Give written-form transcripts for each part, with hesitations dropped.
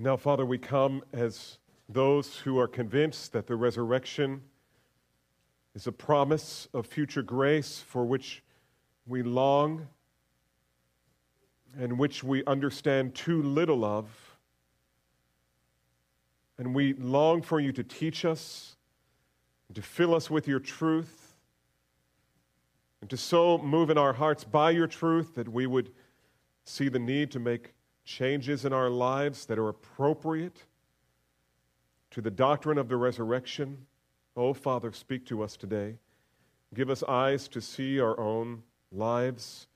And now, Father, we come as those who are convinced that the resurrection is a promise of future grace for which we long and which we understand too little of. And we long for you to teach us, to fill us with your truth, and to so move in our hearts by your truth that we would see the need to make changes in our lives that are appropriate to the doctrine of the resurrection. Oh, Father, speak to us today. Give us eyes to see our own lives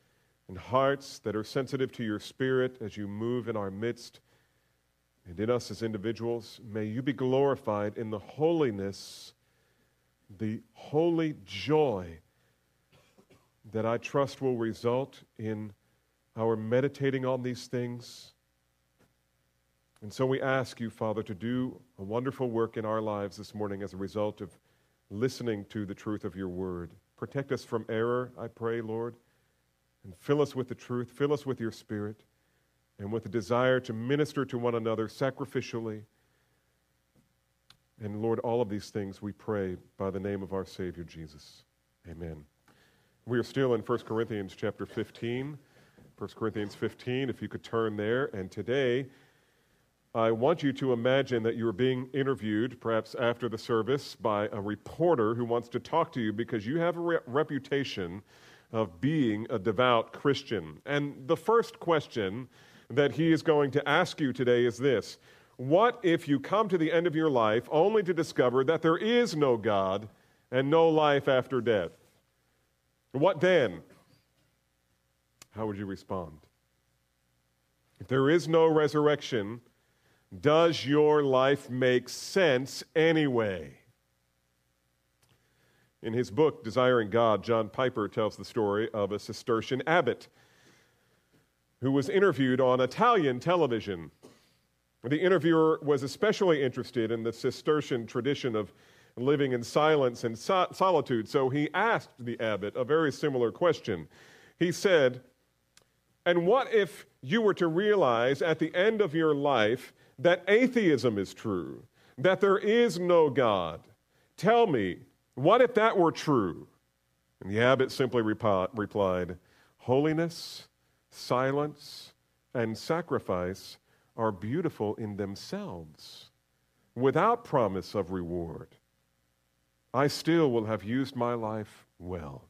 and hearts that are sensitive to your Spirit as you move in our midst and in us as individuals. May you be glorified in the holiness, the holy joy that I trust will result in our meditating on these things. And so we ask you, Father, to do a wonderful work in our lives this morning as a result of listening to the truth of your word. Protect us from error, I pray, Lord, and fill us with the truth, fill us with your Spirit, and with the desire to minister to one another sacrificially. And Lord, all of these things we pray by the name of our Savior, Jesus. Amen. We are still in 1 Corinthians chapter 15. 1 Corinthians 15, if you could turn there. And today, I want you to imagine that you're being interviewed, perhaps after the service, by a reporter who wants to talk to you because you have a reputation of being a devout Christian. And the first question that he is going to ask you today is this: what if you come to the end of your life only to discover that there is no God and no life after death? What then? How would you respond? If there is no resurrection, does your life make sense anyway? In his book, Desiring God, John Piper tells the story of a Cistercian abbot who was interviewed on Italian television. The interviewer was especially interested in the Cistercian tradition of living in silence and solitude, so he asked the abbot a very similar question. He said, "And what if you were to realize at the end of your life that atheism is true, that there is no God? Tell me, what if that were true?" And the abbot simply replied, "Holiness, silence, and sacrifice are beautiful in themselves, without promise of reward. I still will have used my life well."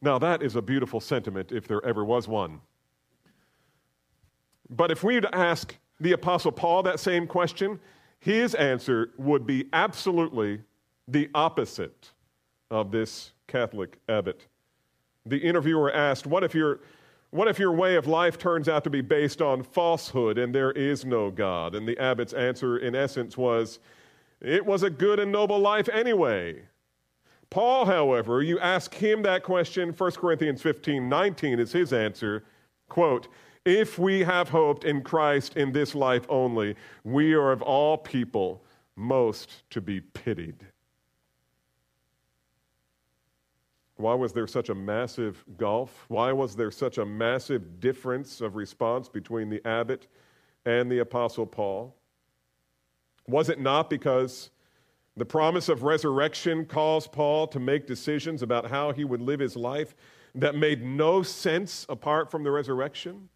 Now, that is a beautiful sentiment if there ever was one. But if we were to ask the Apostle Paul that same question, his answer would be absolutely the opposite of this Catholic abbot. The interviewer asked, what if your way of life turns out to be based on falsehood and there is no God? And the abbot's answer, in essence, was, it was a good and noble life anyway. Paul, however, you ask him that question, 1 Corinthians 15:19 is his answer, quote, "If we have hoped in Christ in this life only, we are of all people most to be pitied." Why was there such a massive gulf? Why was there such a massive difference of response between the abbot and the Apostle Paul? Was it not because the promise of resurrection caused Paul to make decisions about how he would live his life that made no sense apart from the resurrection?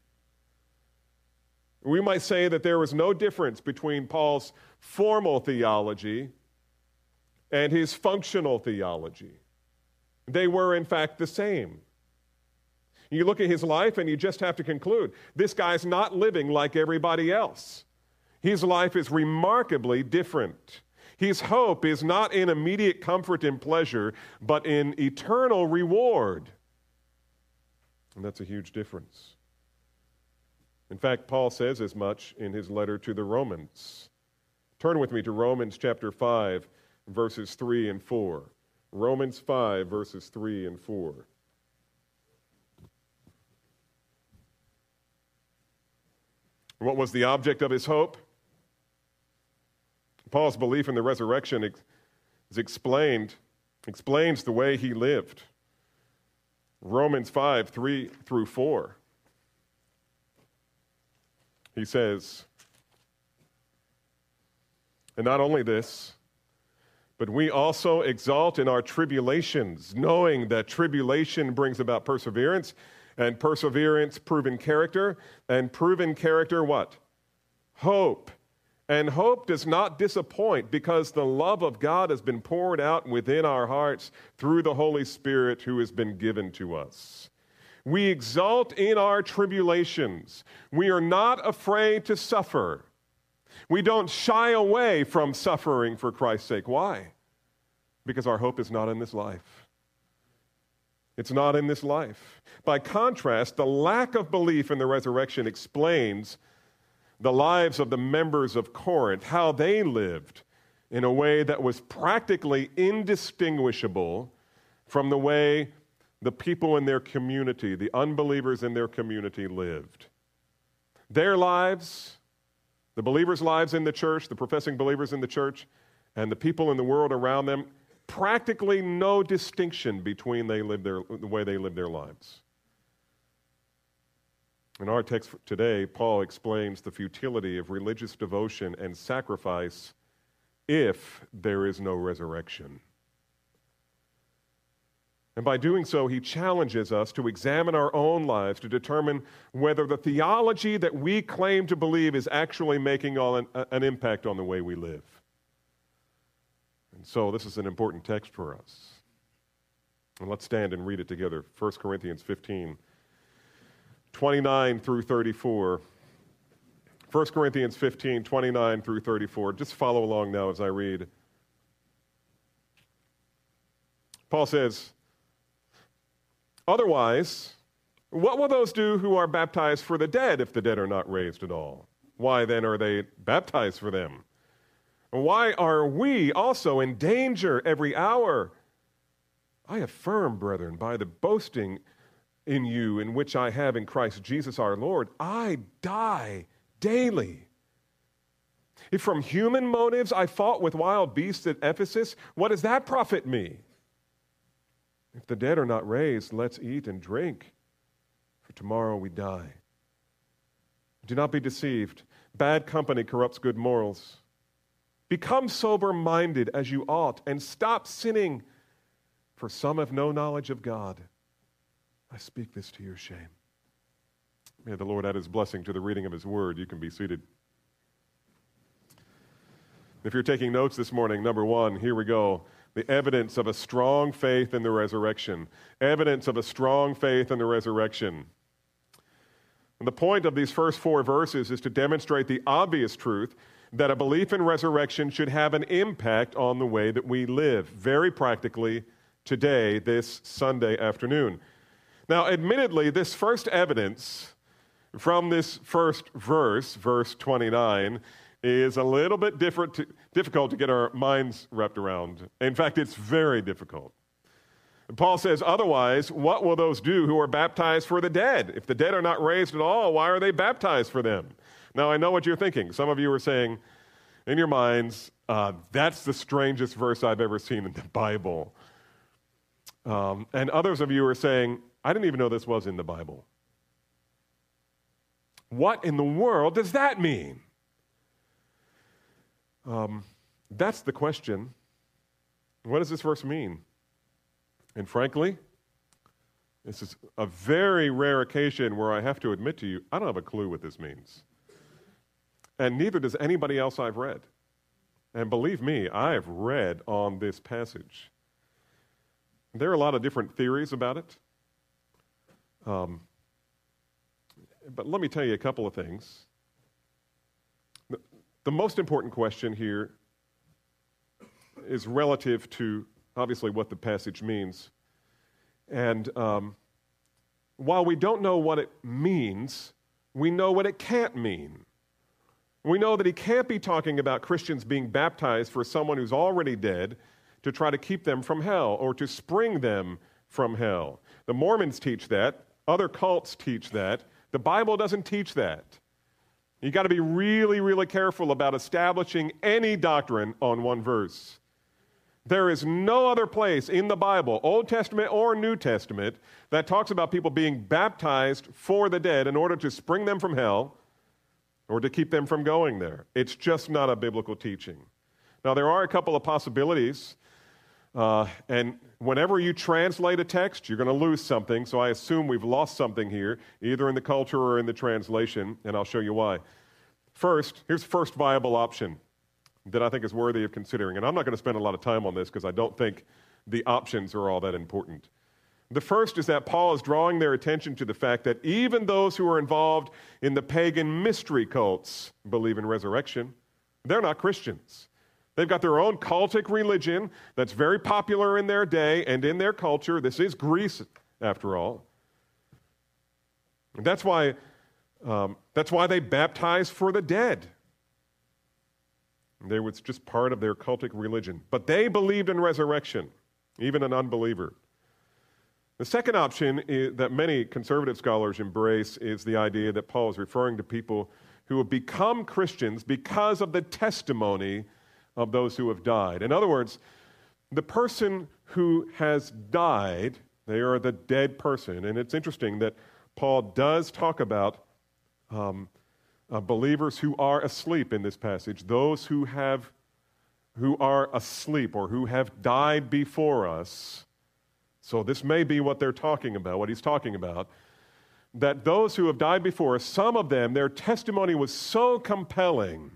We might say that there was no difference between Paul's formal theology and his functional theology. They were, in fact, the same. You look at his life and you just have to conclude, this guy's not living like everybody else. His life is remarkably different. His hope is not in immediate comfort and pleasure, but in eternal reward. And that's a huge difference. In fact, Paul says as much in his letter to the Romans. Turn with me to Romans chapter 5, verses 3 and 4. Romans 5, verses 3 and 4. What was the object of his hope? Paul's belief in the resurrection is explains the way he lived. Romans 5, 3 through 4. He says, and not only this, but we also exalt in our tribulations, knowing that tribulation brings about perseverance, and perseverance, proven character, and proven character, what? Hope. And hope does not disappoint because the love of God has been poured out within our hearts through the Holy Spirit who has been given to us. We exalt in our tribulations. We are not afraid to suffer. We don't shy away from suffering for Christ's sake. Why? Because our hope is not in this life. It's not in this life. By contrast, the lack of belief in the resurrection explains the lives of the members of Corinth, how they lived in a way that was practically indistinguishable from the way the people in their community, the unbelievers in their community, lived. Their lives, the believers' lives in the church, the professing believers in the church, and the people in the world around them, practically no distinction between the way they lived their lives. In our text today, Paul explains the futility of religious devotion and sacrifice if there is no resurrection. And by doing so, he challenges us to examine our own lives to determine whether the theology that we claim to believe is actually making an impact on the way we live. And so this is an important text for us. And let's stand and read it together. 1 Corinthians 15, 29 through 34. 1 Corinthians 15, 29 through 34. Just follow along now as I read. Paul says, "Otherwise, what will those do who are baptized for the dead if the dead are not raised at all? Why then are they baptized for them? Why are we also in danger every hour? I affirm, brethren, by the boasting in you in which I have in Christ Jesus our Lord, I die daily. If from human motives I fought with wild beasts at Ephesus, what does that profit me? If the dead are not raised, let's eat and drink, for tomorrow we die. Do not be deceived. Bad company corrupts good morals. Become sober-minded as you ought, and stop sinning, for some have no knowledge of God. I speak this to your shame." May the Lord add his blessing to the reading of his word. You can be seated. If you're taking notes this morning, number one, here we go. The evidence of a strong faith in the resurrection. Evidence of a strong faith in the resurrection. And the point of these first four verses is to demonstrate the obvious truth that a belief in resurrection should have an impact on the way that we live, very practically today, this Sunday afternoon. Now, admittedly, this first evidence from this first verse, verse 29, is a little bit difficult to get our minds wrapped around. In fact, it's very difficult. And Paul says, "Otherwise, what will those do who are baptized for the dead? If the dead are not raised at all, why are they baptized for them?" Now, I know what you're thinking. Some of you are saying in your minds, that's the strangest verse I've ever seen in the Bible. And others of you are saying, I didn't even know this was in the Bible. What in the world does that mean? That's the question. What does this verse mean? And frankly, this is a very rare occasion where I have to admit to you, I don't have a clue what this means. And neither does anybody else I've read. And believe me, I've read on this passage. There are a lot of different theories about it. But let me tell you a couple of things. The most important question here is relative to, obviously, what the passage means. And while we don't know what it means, we know what it can't mean. We know that he can't be talking about Christians being baptized for someone who's already dead to try to keep them from hell or to spring them from hell. The Mormons teach that. Other cults teach that. The Bible doesn't teach that. You got to be really, really careful about establishing any doctrine on one verse. There is no other place in the Bible, Old Testament or New Testament, that talks about people being baptized for the dead in order to spring them from hell or to keep them from going there. It's just not a biblical teaching. Now, there are a couple of possibilities, and whenever you translate a text, you're going to lose something, so I assume we've lost something here, either in the culture or in the translation, and I'll show you why. First, here's the first viable option that I think is worthy of considering, and I'm not going to spend a lot of time on this because I don't think the options are all that important. The first is that Paul is drawing their attention to the fact that even those who are involved in the pagan mystery cults believe in resurrection. They're not Christians. They've got their own cultic religion that's very popular in their day and in their culture. This is Greece, after all. And that's why they baptize for the dead. They was just part of their cultic religion. But they believed in resurrection, even an unbeliever. The second option that many conservative scholars embrace is the idea that Paul is referring to people who have become Christians because of the testimony of those who have died. In other words, the person who has died, they are the dead person. And it's interesting that Paul does talk about believers who are asleep in this passage, those who are asleep or who have died before us. So this may be what they're talking about, what he's talking about, that those who have died before us, some of them, their testimony was so compelling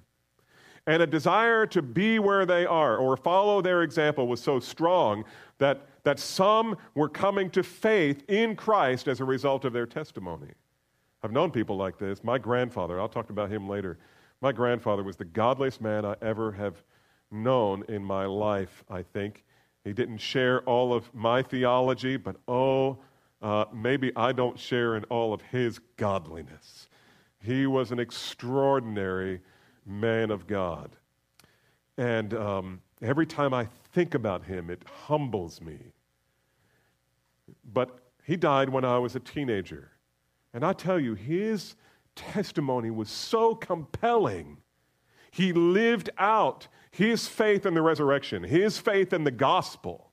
and a desire to be where they are or follow their example was so strong that some were coming to faith in Christ as a result of their testimony. I've known people like this. My grandfather, I'll talk about him later, my grandfather was the godliest man I ever have known in my life, I think. He didn't share all of my theology, but maybe I don't share in all of his godliness. He was an extraordinary man of God. And every time I think about him, it humbles me. But he died when I was a teenager. And I tell you, his testimony was so compelling. He lived out his faith in the resurrection, his faith in the gospel,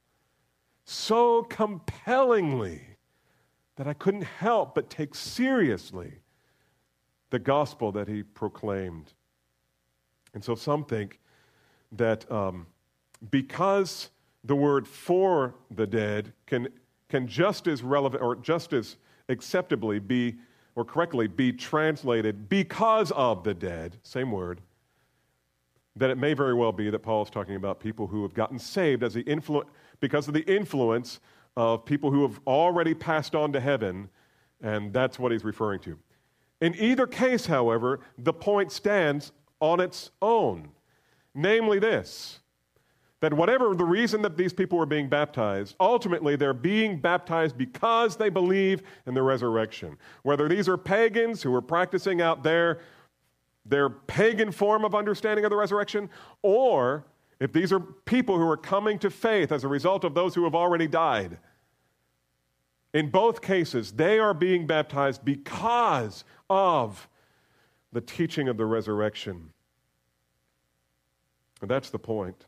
so compellingly that I couldn't help but take seriously the gospel that he proclaimed. And so some think that because the word for the dead can just as relevant or just as acceptably be or correctly be translated because of the dead, same word, that it may very well be that Paul is talking about people who have gotten saved as because of the influence of people who have already passed on to heaven, and that's what he's referring to. In either case, however, the point stands on its own, namely this, that whatever the reason that these people were being baptized, ultimately they're being baptized because they believe in the resurrection. Whether these are pagans who are practicing out there their pagan form of understanding of the resurrection, or if these are people who are coming to faith as a result of those who have already died. In both cases, they are being baptized because of the teaching of the resurrection. And that's the point.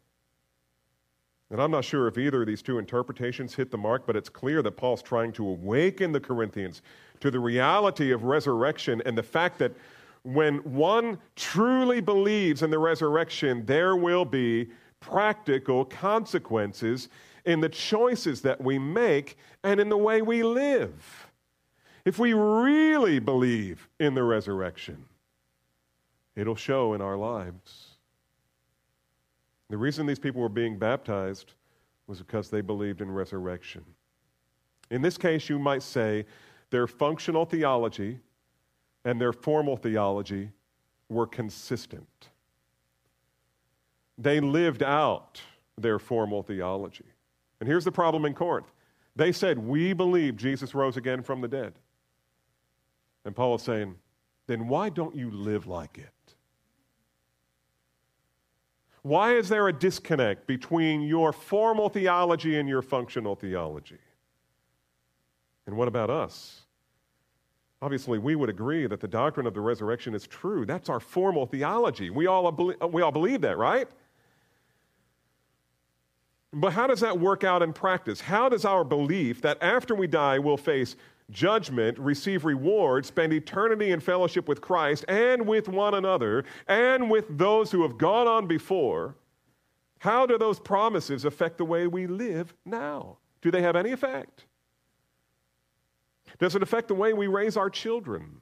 And I'm not sure if either of these two interpretations hit the mark, but it's clear that Paul's trying to awaken the Corinthians to the reality of resurrection and the fact that when one truly believes in the resurrection, there will be practical consequences in the choices that we make and in the way we live. If we really believe in the resurrection, it'll show in our lives. The reason these people were being baptized was because they believed in resurrection. In this case, you might say their functional theology and their formal theology were consistent. They lived out their formal theology. And here's the problem in Corinth. They said, we believe Jesus rose again from the dead. And Paul is saying, then why don't you live like it? Why is there a disconnect between your formal theology and your functional theology? And what about us? Obviously, we would agree that the doctrine of the resurrection is true. That's our formal theology. We all believe that, right? But how does that work out in practice? How does our belief that after we die, we'll face judgment, receive reward, spend eternity in fellowship with Christ and with one another and with those who have gone on before, how do those promises affect the way we live now? Do they have any effect? Does it affect the way we raise our children?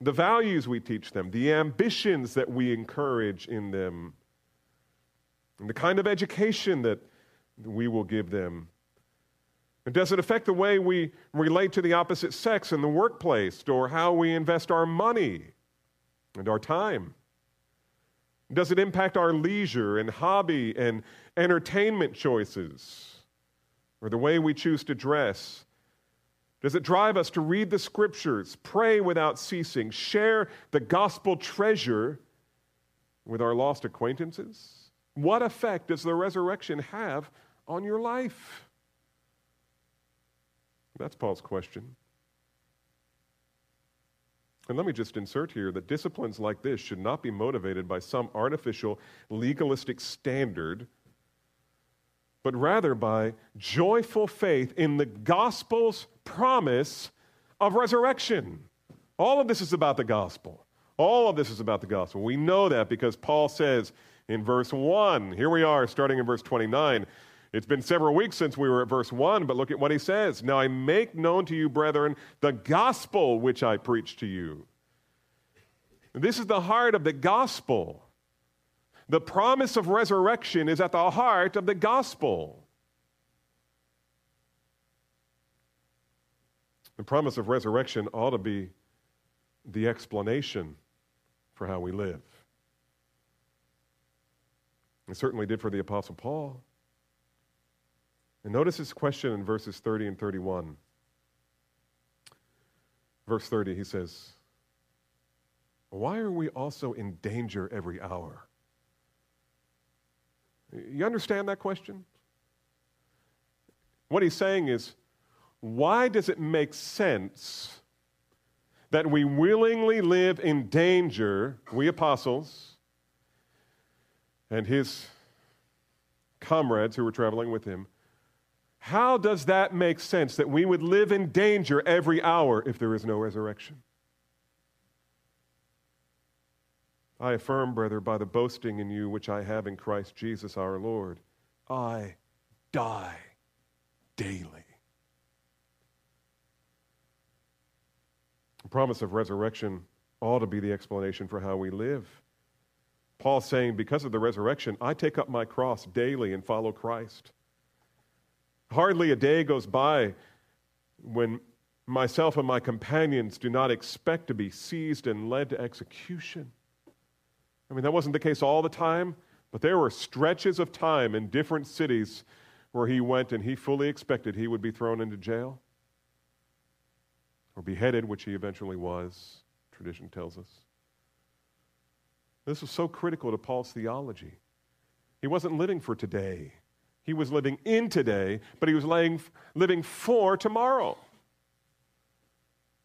The values we teach them, the ambitions that we encourage in them, and the kind of education that we will give them? And does it affect the way we relate to the opposite sex in the workplace, or how we invest our money and our time? Does it impact our leisure and hobby and entertainment choices, or the way we choose to dress? Does it drive us to read the scriptures, pray without ceasing, share the gospel treasure with our lost acquaintances? What effect does the resurrection have on your life? That's Paul's question. And let me just insert here that disciplines like this should not be motivated by some artificial legalistic standard, but rather by joyful faith in the gospel's promise of resurrection. All of this is about the gospel. All of this is about the gospel. We know that because Paul says in verse 1, here we are starting in verse 29, it's been several weeks since we were at verse 1, but look at what he says. Now I make known to you, brethren, the gospel which I preached to you. This is the heart of the gospel. The promise of resurrection is at the heart of the gospel. The promise of resurrection ought to be the explanation for how we live. It certainly did for the Apostle Paul. And notice his question in verses 30 and 31. Verse 30, he says, "Why are we also in danger every hour?" You understand that question? What he's saying is, why does it make sense that we willingly live in danger, we apostles, and his comrades who were traveling with him? How does that make sense that we would live in danger every hour if there is no resurrection? I affirm, brother, by the boasting in you which I have in Christ Jesus our Lord, I die daily. The promise of resurrection ought to be the explanation for how we live. Paul's saying, because of the resurrection, I take up my cross daily and follow Christ. Hardly a day goes by when myself and my companions do not expect to be seized and led to execution. I mean, that wasn't the case all the time, but there were stretches of time in different cities where he went and he fully expected he would be thrown into jail or beheaded, which he eventually was, tradition tells us. This was so critical to Paul's theology. He wasn't living for today. He was living in today, but he was living for tomorrow.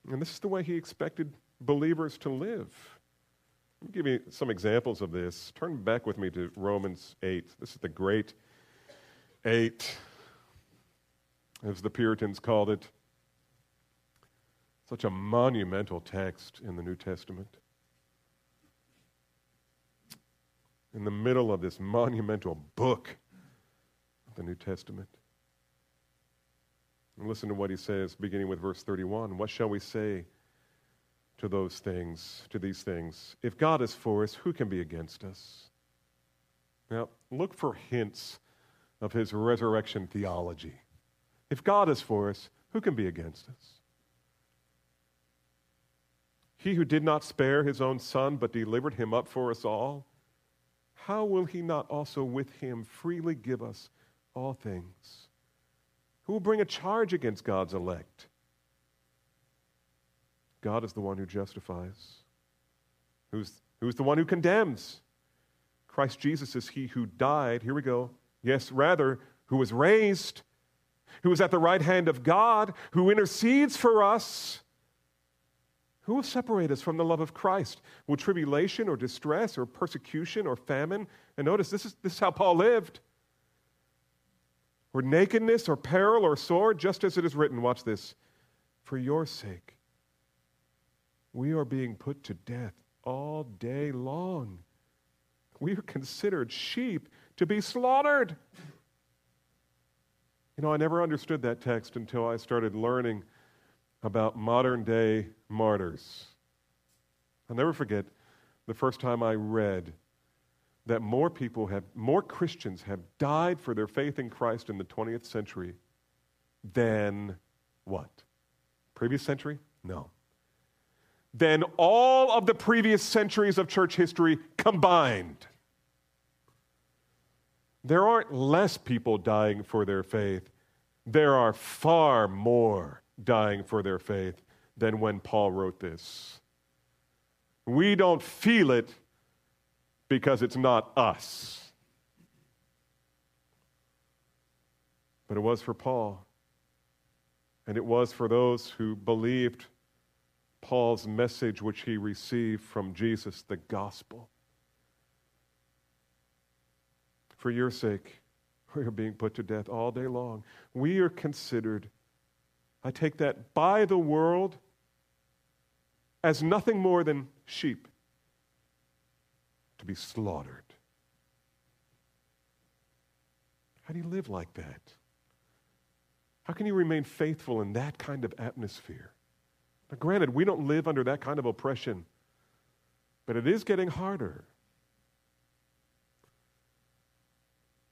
And this is the way he expected believers to live. Let me give you some examples of this. Turn back with me to Romans 8. This is the great 8, as the Puritans called it. Such a monumental text in the New Testament. In the middle of this monumental book, the New Testament. And listen to what he says, beginning with verse 31. What shall we say to those things, to these things? If God is for us, who can be against us? Now, look for hints of his resurrection theology. If God is for us, who can be against us? He who did not spare his own son, but delivered him up for us all, how will he not also with him freely give us all things? Who will bring a charge against God's elect? God is the one who justifies. Who's the one who condemns? Christ Jesus is he who died. Here we go. Yes, rather, who was raised, who is at the right hand of God, who intercedes for us. Who will separate us from the love of Christ? Will tribulation or distress or persecution or famine? And notice, this is how Paul lived. Or nakedness or peril or sword, just as it is written, watch this, for your sake. We are being put to death all day long. We are considered sheep to be slaughtered. You know, I never understood that text until I started learning about modern-day martyrs. I'll never forget the first time I read that more Christians have died for their faith in Christ in the 20th century than what? Previous century? No. Than all of the previous centuries of church history combined. There aren't less people dying for their faith. There are far more dying for their faith than when Paul wrote this. We don't feel it because it's not us. But it was for Paul, and it was for those who believed Paul's message, which he received from Jesus, the gospel. For your sake, we are being put to death all day long. We are considered, I take that by the world, as nothing more than sheep to be slaughtered. How do you live like that? How can you remain faithful in that kind of atmosphere? Now, granted, we don't live under that kind of oppression, but it is getting harder.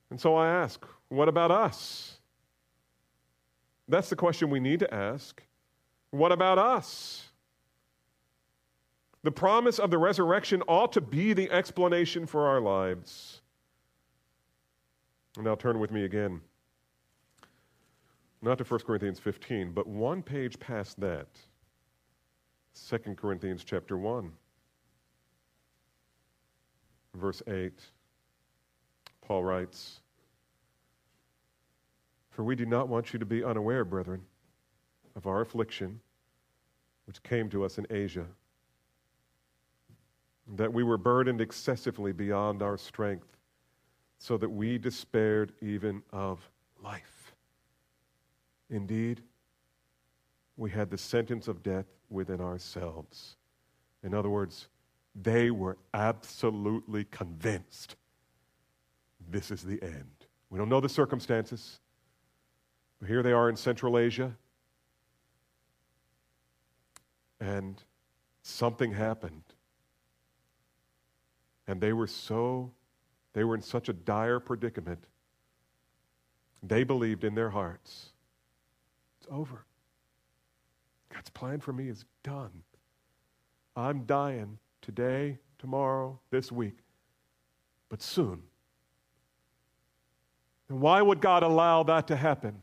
And so I ask, what about us? That's the question we need to ask. What about us? The promise of the resurrection ought to be the explanation for our lives. And now turn with me again. Not to 1 Corinthians 15, but one page past that. 2 Corinthians chapter 1, verse 8. Paul writes, "For we do not want you to be unaware, brethren, of our affliction, which came to us in Asia, that we were burdened excessively beyond our strength, so that we despaired even of life. Indeed, we had the sentence of death within ourselves." In other words, they were absolutely convinced this is the end. We don't know the circumstances, but here they are in Central Asia, and something happened. And they were in such a dire predicament, they believed in their hearts, it's over. God's plan for me is done. I'm dying today, tomorrow, this week, but soon. And why would God allow that to happen?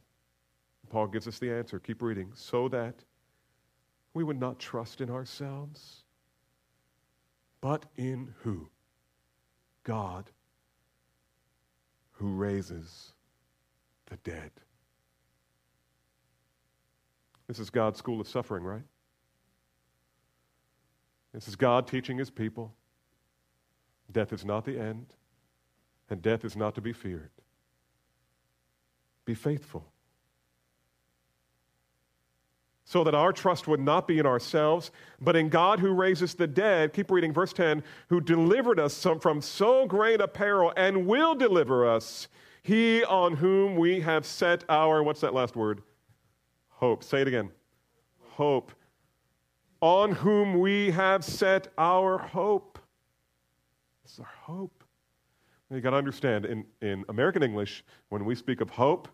Paul gives us the answer. Keep reading. So that we would not trust in ourselves, but in who? God, who raises the dead. This is God's school of suffering, right? This is God teaching his people. Death is not the end, and death is not to be feared. Be faithful. So that our trust would not be in ourselves, but in God who raises the dead. Keep reading verse 10. Who delivered us from so great a peril and will deliver us. He on whom we have set our, what's that last word? Hope. Say it again. Hope. On whom we have set our hope. This is our hope. Now, you got to understand, in American English, when we speak of hope,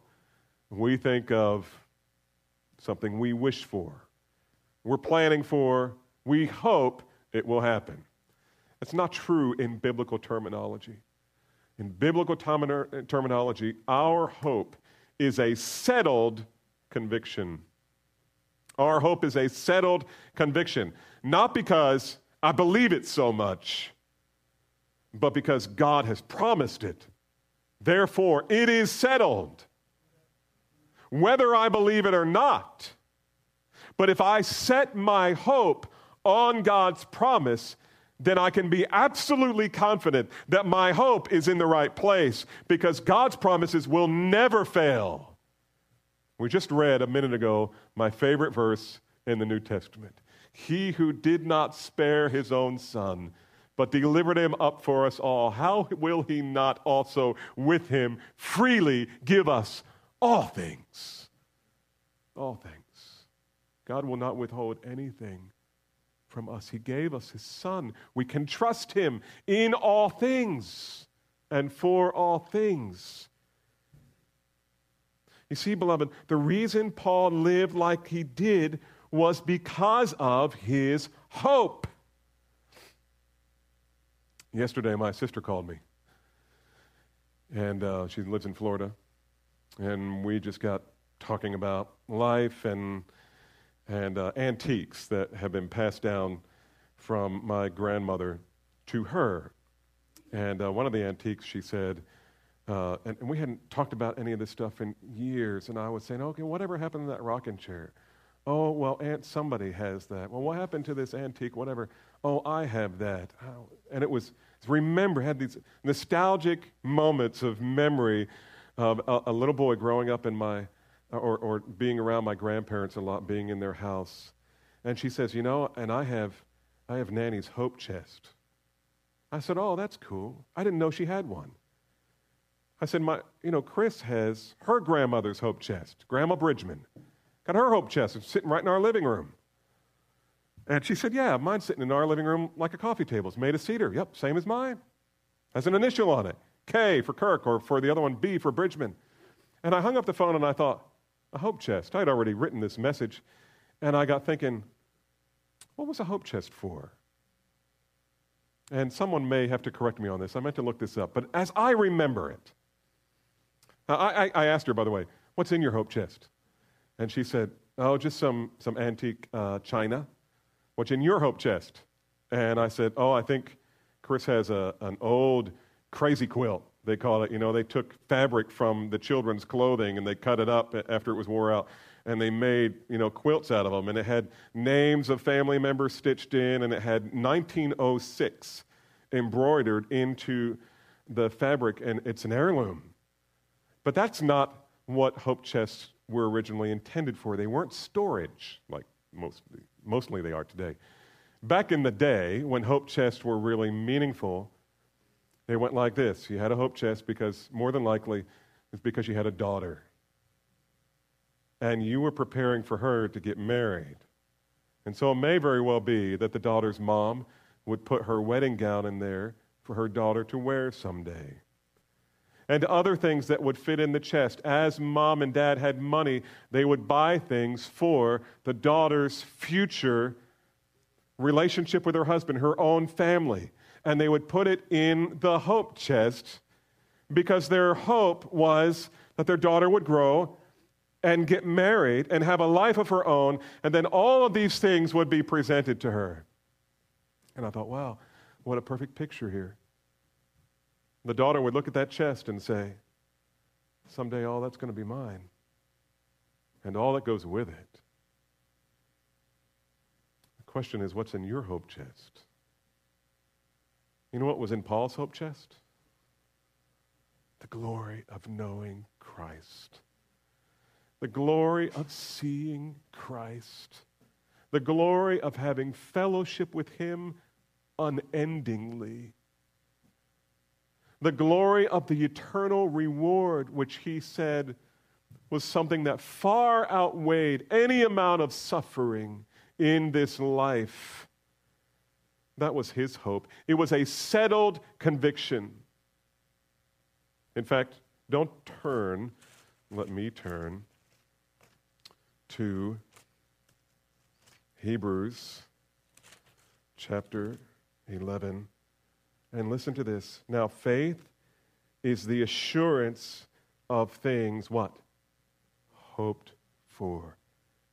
we think of something we wish for, we're planning for, we hope it will happen. That's not true in biblical terminology. In biblical terminology, our hope is a settled conviction. Our hope is a settled conviction, not because I believe it so much, but because God has promised it. Therefore, it is settled. Whether I believe it or not. But if I set my hope on God's promise, then I can be absolutely confident that my hope is in the right place because God's promises will never fail. We just read a minute ago my favorite verse in the New Testament. He who did not spare his own son, but delivered him up for us all, how will he not also with him freely give us all things? All things. God will not withhold anything from us. He gave us his son. We can trust him in all things and for all things. You see, beloved, the reason Paul lived like he did was because of his hope. Yesterday, my sister called me, and she lives in Florida, and we just got talking about life and antiques that have been passed down from my grandmother to her. And one of the antiques, she said, and we hadn't talked about any of this stuff in years, and I was saying, okay, whatever happened to that rocking chair? Oh, well, Aunt somebody has that. Well, what happened to this antique, whatever? Oh, I have that. Oh. And it was, remember, had these nostalgic moments of memory of a little boy growing up in my, or being around my grandparents a lot, being in their house. And she says, you know, and I have Nanny's hope chest. I said, oh, that's cool. I didn't know she had one. I said, Chris has her grandmother's hope chest, Grandma Bridgman. Got her hope chest. It's sitting right in our living room. And she said, yeah, mine's sitting in our living room like a coffee table. It's made of cedar. Yep, same as mine. Has an initial on it. K for Kirk, or for the other one, B for Bridgman. And I hung up the phone and I thought, a hope chest. I had already written this message. And I got thinking, what was a hope chest for? And someone may have to correct me on this. I meant to look this up. But as I remember it, I asked her, by the way, what's in your hope chest? And she said, oh, just some antique china. What's in your hope chest? And I said, oh, I think Chris has an old crazy quilt, they call it. You know, they took fabric from the children's clothing and they cut it up after it was wore out. And they made, quilts out of them. And it had names of family members stitched in. And it had 1906 embroidered into the fabric. And it's an heirloom. But that's not what hope chests were originally intended for. They weren't storage, like mostly they are today. Back in the day, when hope chests were really meaningful, they went like this. You had a hope chest because, more than likely, it's because you had a daughter. And you were preparing for her to get married. And so it may very well be that the daughter's mom would put her wedding gown in there for her daughter to wear someday. And other things that would fit in the chest. As mom and dad had money, they would buy things for the daughter's future relationship with her husband, her own family. And they would put it in the hope chest because their hope was that their daughter would grow and get married and have a life of her own, and then all of these things would be presented to her. And I thought, wow, what a perfect picture here. The daughter would look at that chest and say, someday all that's going to be mine, and all that goes with it. The question is, what's in your hope chest? You know what was in Paul's hope chest? The glory of knowing Christ. The glory of seeing Christ. The glory of having fellowship with him unendingly. The glory of the eternal reward, which he said was something that far outweighed any amount of suffering in this life. That was his hope. It was a settled conviction. In fact, don't turn, let me turn to Hebrews chapter 11. And listen to this. Now, faith is the assurance of things, what? Hoped for.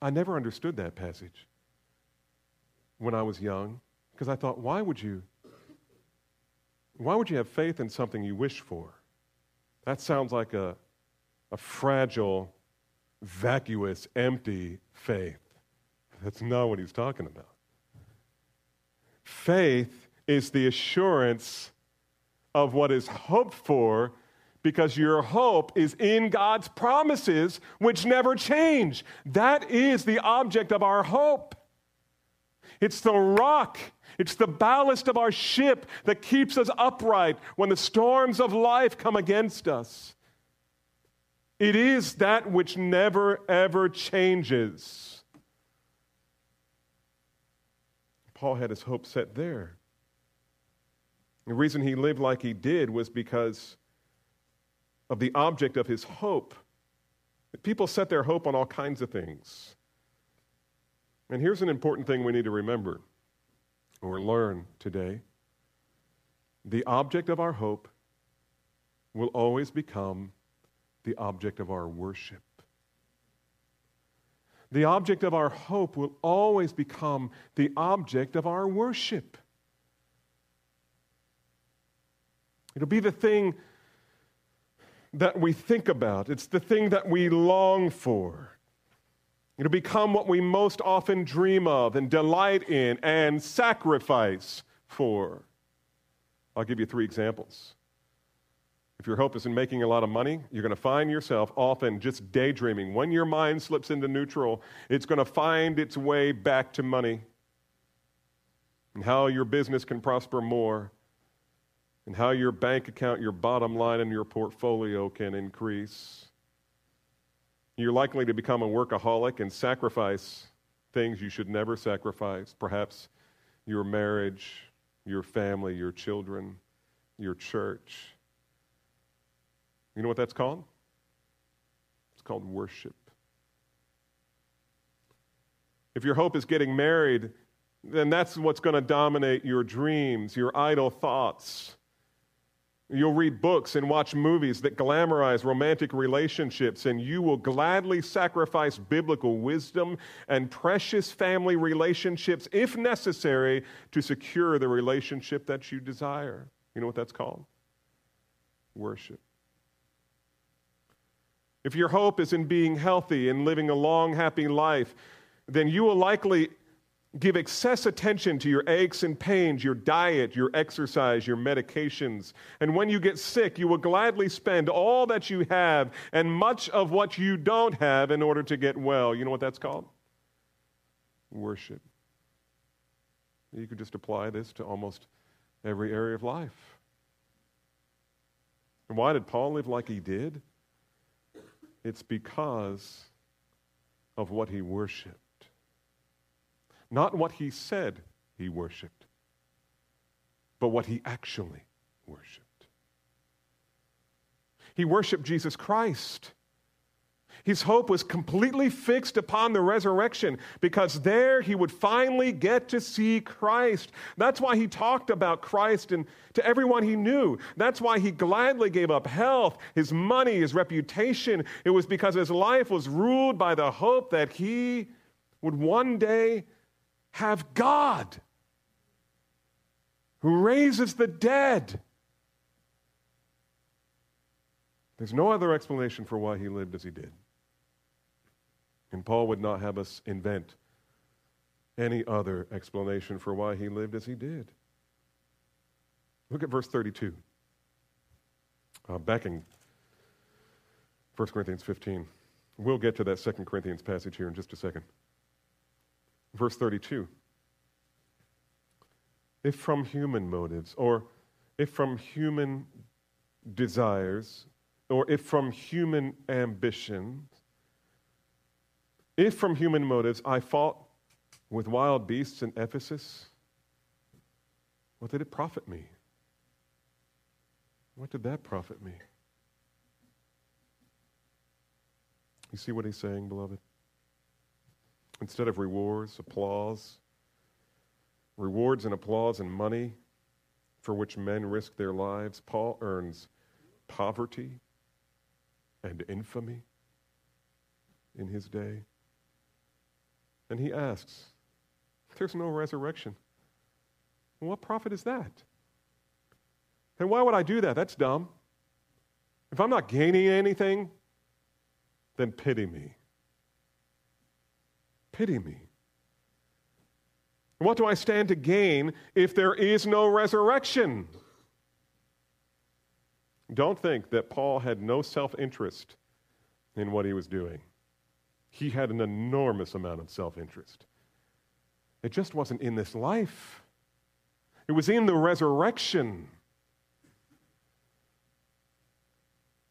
I never understood that passage when I was young, because I thought, why would you have faith in something you wish for? That sounds like a fragile, vacuous, empty faith. That's not what he's talking about. Faith is the assurance of what is hoped for because your hope is in God's promises, which never change. That is the object of our hope. It's the rock. It's the ballast of our ship that keeps us upright when the storms of life come against us. It is that which never, ever changes. Paul had his hope set there. The reason he lived like he did was because of the object of his hope. People set their hope on all kinds of things. And here's an important thing we need to remember or learn today. The object of our hope will always become the object of our worship. The object of our hope will always become the object of our worship. It'll be the thing that we think about. It's the thing that we long for. It'll become what we most often dream of and delight in and sacrifice for. I'll give you three examples. If your hope is in making a lot of money, you're going to find yourself often just daydreaming. When your mind slips into neutral, it's going to find its way back to money and how your business can prosper more and how your bank account, your bottom line, and your portfolio can increase. You're likely to become a workaholic and sacrifice things you should never sacrifice, perhaps your marriage, your family, your children, your church. You know what that's called? It's called worship. If your hope is getting married, then that's what's going to dominate your dreams, your idle thoughts. You'll read books and watch movies that glamorize romantic relationships, and you will gladly sacrifice biblical wisdom and precious family relationships, if necessary, to secure the relationship that you desire. You know what that's called? Worship. If your hope is in being healthy and living a long, happy life, then you will likely give excess attention to your aches and pains, your diet, your exercise, your medications. And when you get sick, you will gladly spend all that you have and much of what you don't have in order to get well. You know what that's called? Worship. You could just apply this to almost every area of life. And why did Paul live like he did? It's because of what he worshiped. Not what he said he worshiped, but what he actually worshiped. He worshiped Jesus Christ. His hope was completely fixed upon the resurrection because there he would finally get to see Christ. That's why he talked about Christ and to everyone he knew. That's why he gladly gave up health, his money, his reputation. It was because his life was ruled by the hope that he would one day have God who raises the dead. There's no other explanation for why he lived as he did. And Paul would not have us invent any other explanation for why he lived as he did. Look at verse 32. Back in 1 Corinthians 15. We'll get to that 2 Corinthians passage here in just a second. Verse 32. If from human motives, or if from human desires, or if from human ambitions, if from human motives I fought with wild beasts in Ephesus, what did it profit me? What did that profit me? You see what he's saying, beloved? Instead of rewards and applause and money for which men risk their lives, Paul earns poverty and infamy in his day. And he asks, if there's no resurrection, what profit is that? And why would I do that? That's dumb. If I'm not gaining anything, then pity me. Pity me. What do I stand to gain if there is no resurrection? Don't think that Paul had no self-interest in what he was doing. He had an enormous amount of self-interest. It just wasn't in this life. It was in the resurrection.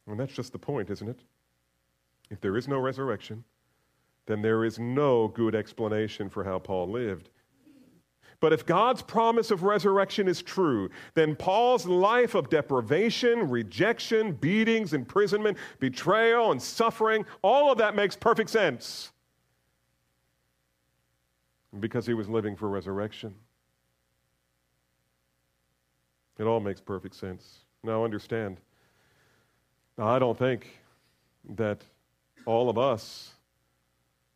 And that's just the point, isn't it? If there is no resurrection, then there is no good explanation for how Paul lived. But if God's promise of resurrection is true, then Paul's life of deprivation, rejection, beatings, imprisonment, betrayal, and suffering, all of that makes perfect sense. Because he was living for resurrection. It all makes perfect sense. Now understand, I don't think that all of us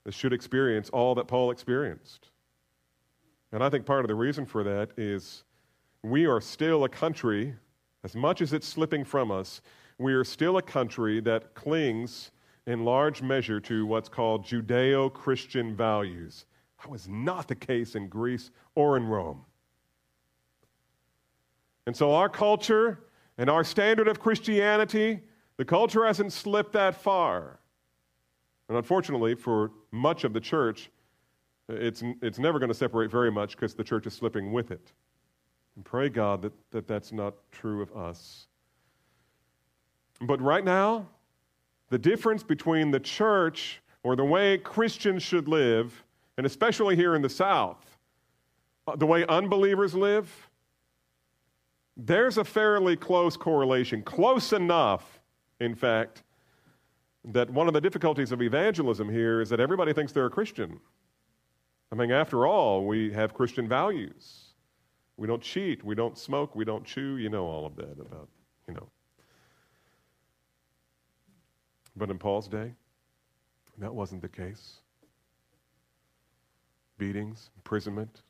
should experience all that Paul experienced. And I think part of the reason for that is we are still a country, as much as it's slipping from us, we are still a country that clings in large measure to what's called Judeo-Christian values. That was not the case in Greece or in Rome. And so our culture and our standard of Christianity, the culture hasn't slipped that far. And unfortunately, for much of the church, it's never going to separate very much because the church is slipping with it. And pray God that that's not true of us. But right now, the difference between the church or the way Christians should live, and especially here in the South, the way unbelievers live, there's a fairly close correlation, close enough, in fact, that one of the difficulties of evangelism here is that everybody thinks they're a Christian. I mean, after all, we have Christian values. We don't cheat, we don't smoke, we don't chew, you know all of that about, But in Paul's day, that wasn't the case. Beatings, imprisonment,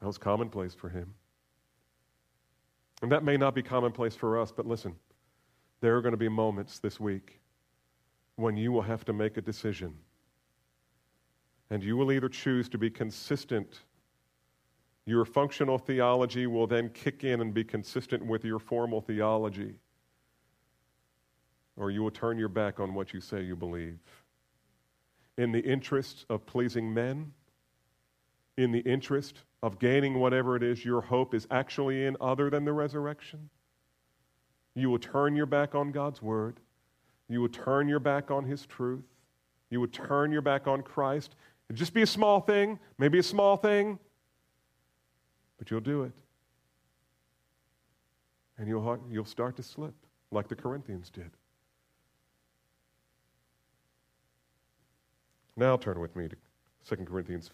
that was commonplace for him. And that may not be commonplace for us, but listen, there are going to be moments this week when you will have to make a decision. And you will either choose to be consistent. Your functional theology will then kick in and be consistent with your formal theology. Or you will turn your back on what you say you believe. In the interest of pleasing men, in the interest of gaining whatever it is your hope is actually in other than the resurrection, you will turn your back on God's word. You will turn your back on his truth. You will turn your back on Christ. It'll just be a small thing, maybe a small thing, but you'll do it. And you'll start to slip like the Corinthians did. Now turn with me to 2 Corinthians.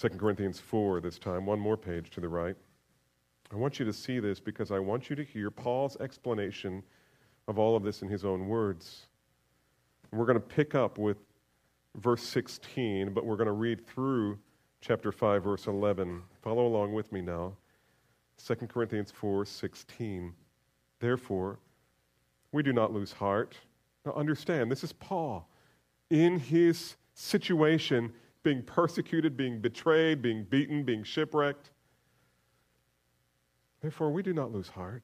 2 Corinthians 4 this time, one more page to the right. I want you to see this because I want you to hear Paul's explanation of all of this in his own words. We're going to pick up with verse 16, but we're going to read through chapter 5, verse 11. Follow along with me now. 2 Corinthians 4, 16. Therefore, we do not lose heart. Now understand, this is Paul in his situation, being persecuted, being betrayed, being beaten, being shipwrecked. Therefore, we do not lose heart.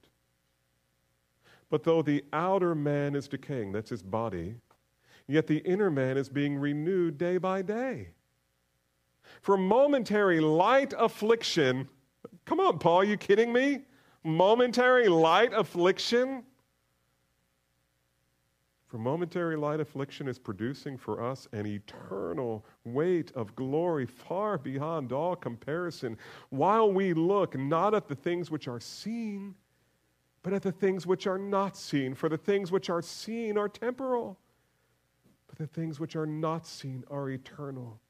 But though the outer man is decaying, that's his body, yet the inner man is being renewed day by day. For momentary light affliction, come on, Paul, are you kidding me? Momentary light affliction? For momentary light affliction is producing for us an eternal weight of glory far beyond all comparison, while we look not at the things which are seen, but at the things which are not seen. For the things which are seen are temporal, but the things which are not seen are eternal.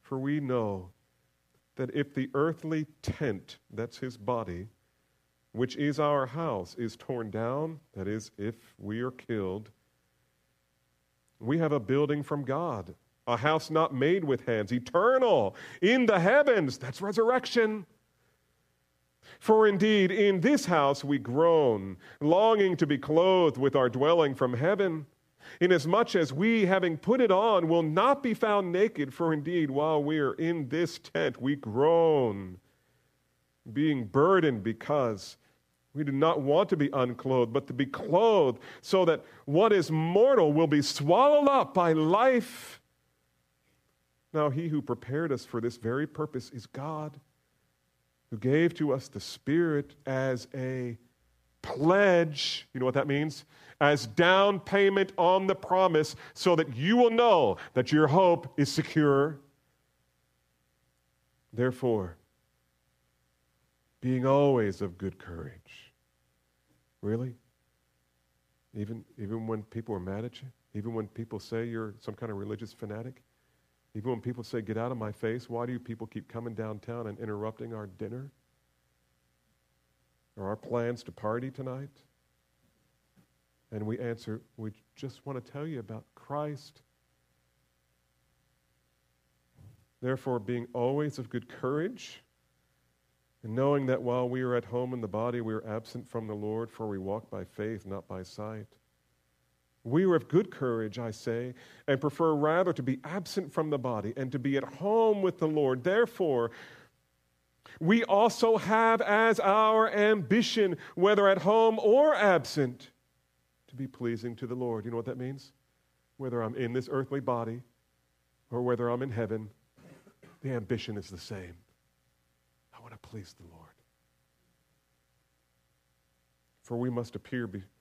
For we know that if the earthly tent, that's his body, which is our house, is torn down, that is, if we are killed, we have a building from God, a house not made with hands, eternal, in the heavens. That's resurrection. For indeed, in this house we groan, longing to be clothed with our dwelling from heaven, inasmuch as we, having put it on, will not be found naked. For indeed, while we are in this tent, we groan, being burdened because we do not want to be unclothed, but to be clothed so that what is mortal will be swallowed up by life. Now he who prepared us for this very purpose is God, who gave to us the Spirit as a pledge. You know what that means? As down payment on the promise, so that you will know that your hope is secure. Therefore, being always of good courage. Really? Even when people are mad at you? Even when people say you're some kind of religious fanatic? Even when people say, get out of my face, why do you people keep coming downtown and interrupting our dinner? Or our plans to party tonight? And we answer, we just want to tell you about Christ. Therefore, being always of good courage, and knowing that while we are at home in the body, we are absent from the Lord, for we walk by faith, not by sight. We are of good courage, I say, and prefer rather to be absent from the body and to be at home with the Lord. Therefore, we also have as our ambition, whether at home or absent, to be pleasing to the Lord. You know what that means? Whether I'm in this earthly body or whether I'm in heaven, the ambition is the same. I want to please the Lord. For we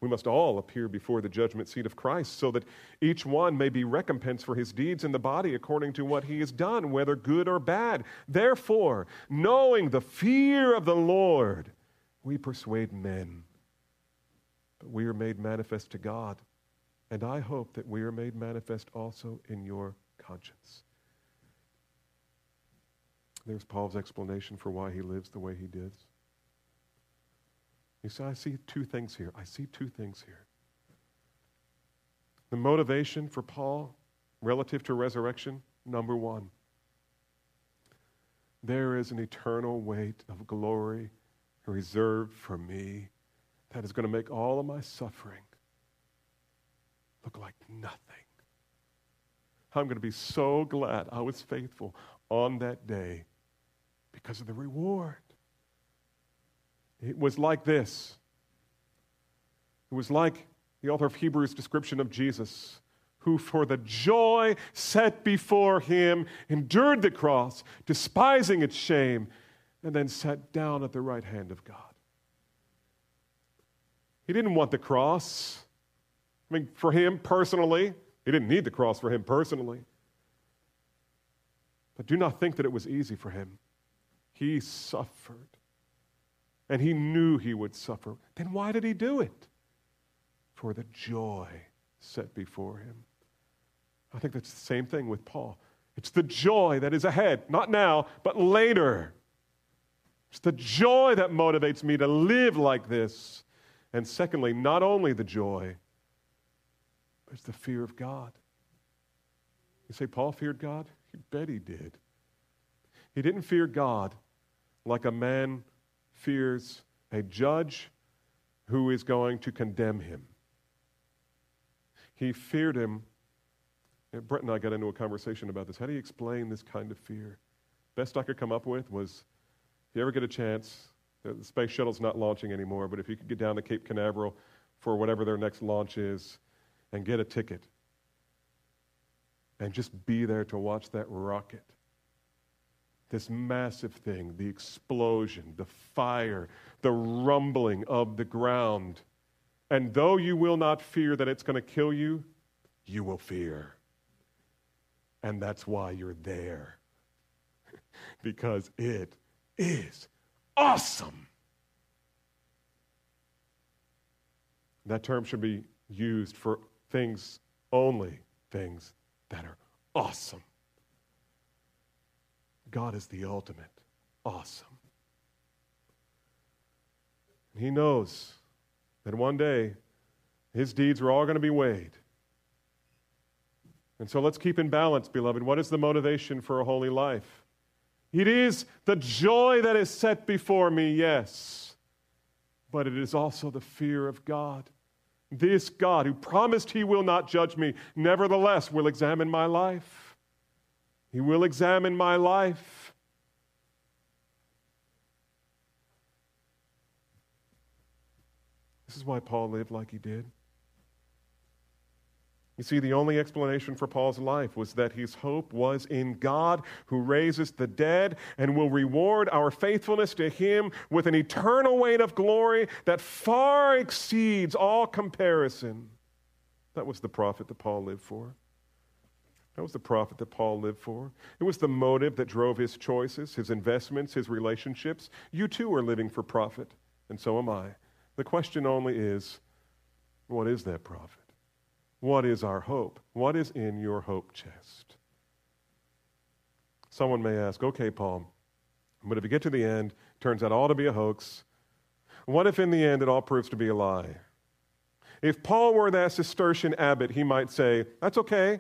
must all appear before the judgment seat of Christ, so that each one may be recompensed for his deeds in the body according to what he has done, whether good or bad. Therefore, knowing the fear of the Lord, we persuade men, but we are made manifest to God, and I hope that we are made manifest also in your conscience. There's Paul's explanation for why he lives the way he does. You see, I see two things here. The motivation for Paul relative to resurrection, number one, there is an eternal weight of glory reserved for me that is going to make all of my suffering look like nothing. I'm going to be so glad I was faithful on that day because of the reward. It was like this. It was like the author of Hebrews' description of Jesus, who for the joy set before him endured the cross, despising its shame, and then sat down at the right hand of God. He didn't want the cross. I mean, for him personally, he didn't need the cross for him personally. But do not think that it was easy for him. He suffered. And he knew he would suffer. Then why did he do it? For the joy set before him. I think that's the same thing with Paul. It's the joy that is ahead, not now, but later. It's the joy that motivates me to live like this. And secondly, not only the joy, but it's the fear of God. You say Paul feared God? You bet he did. He didn't fear God like a man fears a judge who is going to condemn him. He feared him. Brett and I got into a conversation about this. How do you explain this kind of fear? Best I could come up with was, if you ever get a chance, the space shuttle's not launching anymore, but if you could get down to Cape Canaveral for whatever their next launch is and get a ticket and just be there to watch that rocket, this massive thing, the explosion, the fire, the rumbling of the ground. And though you will not fear that it's going to kill you, you will fear. And that's why you're there. Because it is awesome. That term should be used for things, only things that are awesome. God is the ultimate awesome. And he knows that one day his deeds are all going to be weighed. And so let's keep in balance, beloved. What is the motivation for a holy life? It is the joy that is set before me, yes, but it is also the fear of God. This God who promised he will not judge me, nevertheless will examine my life. He will examine my life. This is why Paul lived like he did. You see, the only explanation for Paul's life was that his hope was in God who raises the dead and will reward our faithfulness to him with an eternal weight of glory that far exceeds all comparison. That was the prophet that Paul lived for. That was the prophet that Paul lived for. It was the motive that drove his choices, his investments, his relationships. You too are living for profit, and so am I. The question only is, what is that profit? What is our hope? What is in your hope chest? Someone may ask, okay, Paul, but if you get to the end, it turns out all to be a hoax. What if in the end it all proves to be a lie? If Paul were that Cistercian abbot, he might say, that's okay.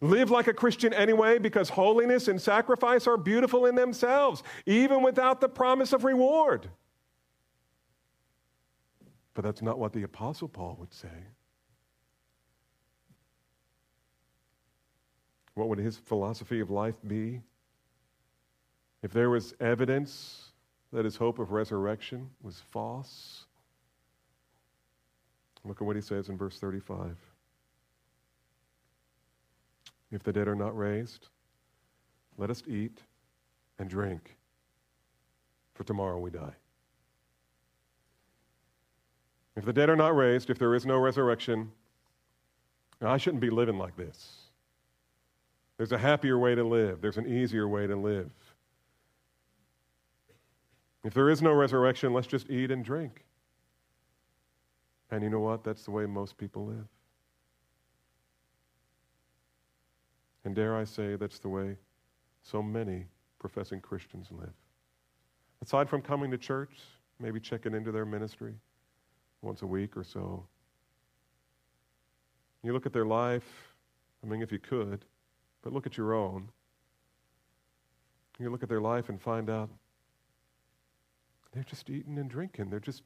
Live like a Christian anyway, because holiness and sacrifice are beautiful in themselves, even without the promise of reward. But that's not what the Apostle Paul would say. What would his philosophy of life be? If there was evidence that his hope of resurrection was false, look at what he says in verse 35. If the dead are not raised, let us eat and drink, for tomorrow we die. If the dead are not raised, if there is no resurrection, I shouldn't be living like this. There's a happier way to live. There's an easier way to live. If there is no resurrection, let's just eat and drink. And you know what? That's the way most people live. And dare I say, that's the way so many professing Christians live. Aside from coming to church, maybe checking into their ministry once a week or so, you look at their life, I mean, if you could, but look at your own. You look at their life and find out they're just eating and drinking. They're just,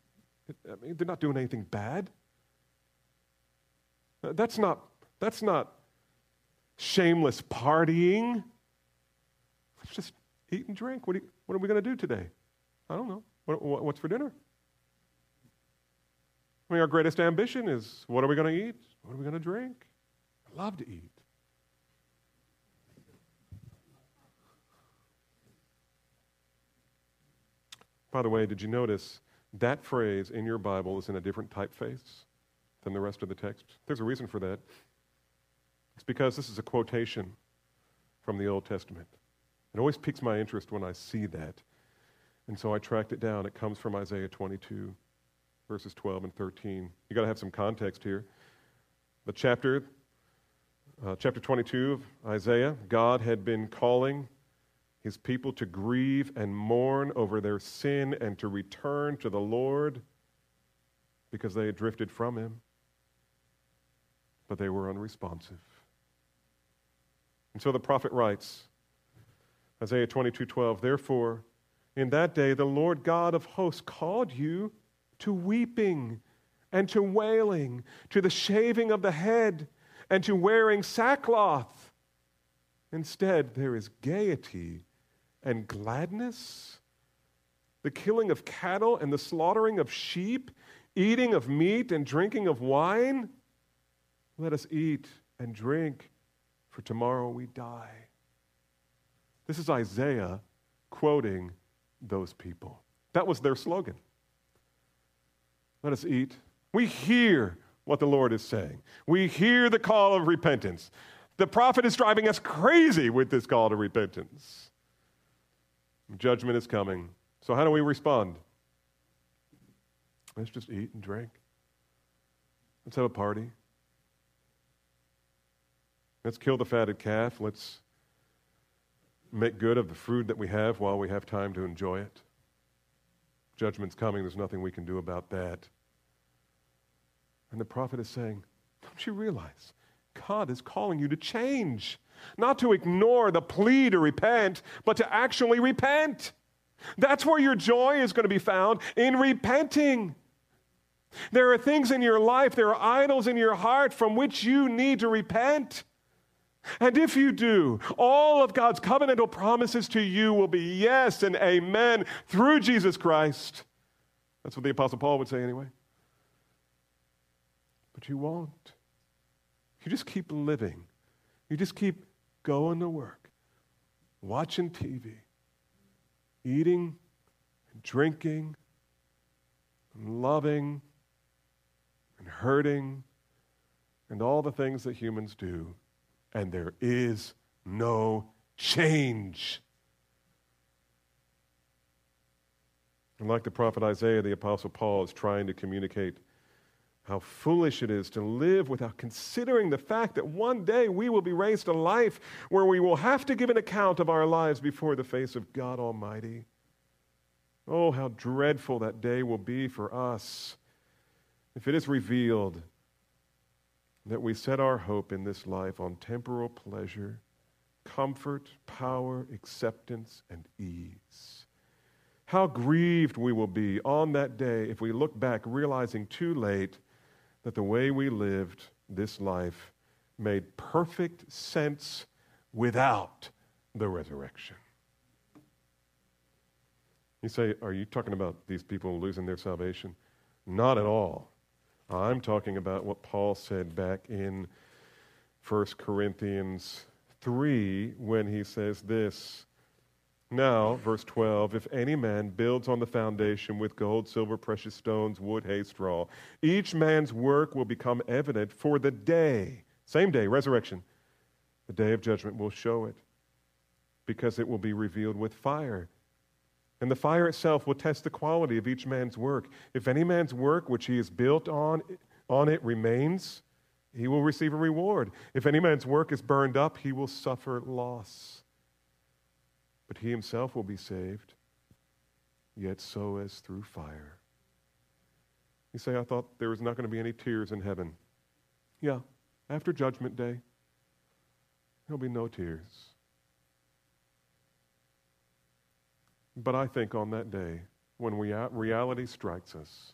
I mean, they're not doing anything bad. That's not shameless partying. Let's just eat and drink. What are we going to do today? I don't know. What's for dinner? I mean, our greatest ambition is, what are we going to eat? What are we going to drink? I love to eat. By the way, did you notice that phrase in your Bible is in a different typeface than the rest of the text? There's a reason for that. It's because this is a quotation from the Old Testament. It always piques my interest when I see that. And so I tracked it down. It comes from Isaiah 22. Verses 12 and 13. You've got to have some context here. The chapter 22 of Isaiah, God had been calling his people to grieve and mourn over their sin and to return to the Lord because they had drifted from him. But they were unresponsive. And so the prophet writes, Isaiah 22:12, therefore, in that day the Lord God of hosts called you to weeping and to wailing, to the shaving of the head and to wearing sackcloth. Instead, there is gaiety and gladness, the killing of cattle and the slaughtering of sheep, eating of meat and drinking of wine. Let us eat and drink, for tomorrow we die. This is Isaiah quoting those people. That was their slogan. Let us eat. We hear what the Lord is saying. We hear the call of repentance. The prophet is driving us crazy with this call to repentance. Judgment is coming. So how do we respond? Let's just eat and drink. Let's have a party. Let's kill the fatted calf. Let's make good of the food that we have while we have time to enjoy it. Judgment's coming. There's nothing we can do about that. And the prophet is saying, don't you realize God is calling you to change, not to ignore the plea to repent, but to actually repent. That's where your joy is going to be found, in repenting. There are things in your life, there are idols in your heart from which you need to repent. And if you do, all of God's covenantal promises to you will be yes and amen through Jesus Christ. That's what the Apostle Paul would say anyway. But you won't. You just keep living. You just keep going to work, watching TV, eating, and drinking, and loving, and hurting, and all the things that humans do, and there is no change. And like the prophet Isaiah, the Apostle Paul is trying to communicate how foolish it is to live without considering the fact that one day we will be raised to life where we will have to give an account of our lives before the face of God Almighty. Oh, how dreadful that day will be for us if it is revealed that we set our hope in this life on temporal pleasure, comfort, power, acceptance, and ease. How grieved we will be on that day if we look back realizing too late that the way we lived this life made perfect sense without the resurrection. You say, are you talking about these people losing their salvation? Not at all. I'm talking about what Paul said back in 1 Corinthians 3 when he says this. Now, verse 12, if any man builds on the foundation with gold, silver, precious stones, wood, hay, straw, each man's work will become evident, for the day, same day, resurrection, the day of judgment will show it, because it will be revealed with fire. And the fire itself will test the quality of each man's work. If any man's work which he has built on it remains, he will receive a reward. If any man's work is burned up, he will suffer loss. But he himself will be saved, yet so as through fire. You say, I thought there was not going to be any tears in heaven. Yeah, after Judgment Day, there'll be no tears. But I think on that day, when reality strikes us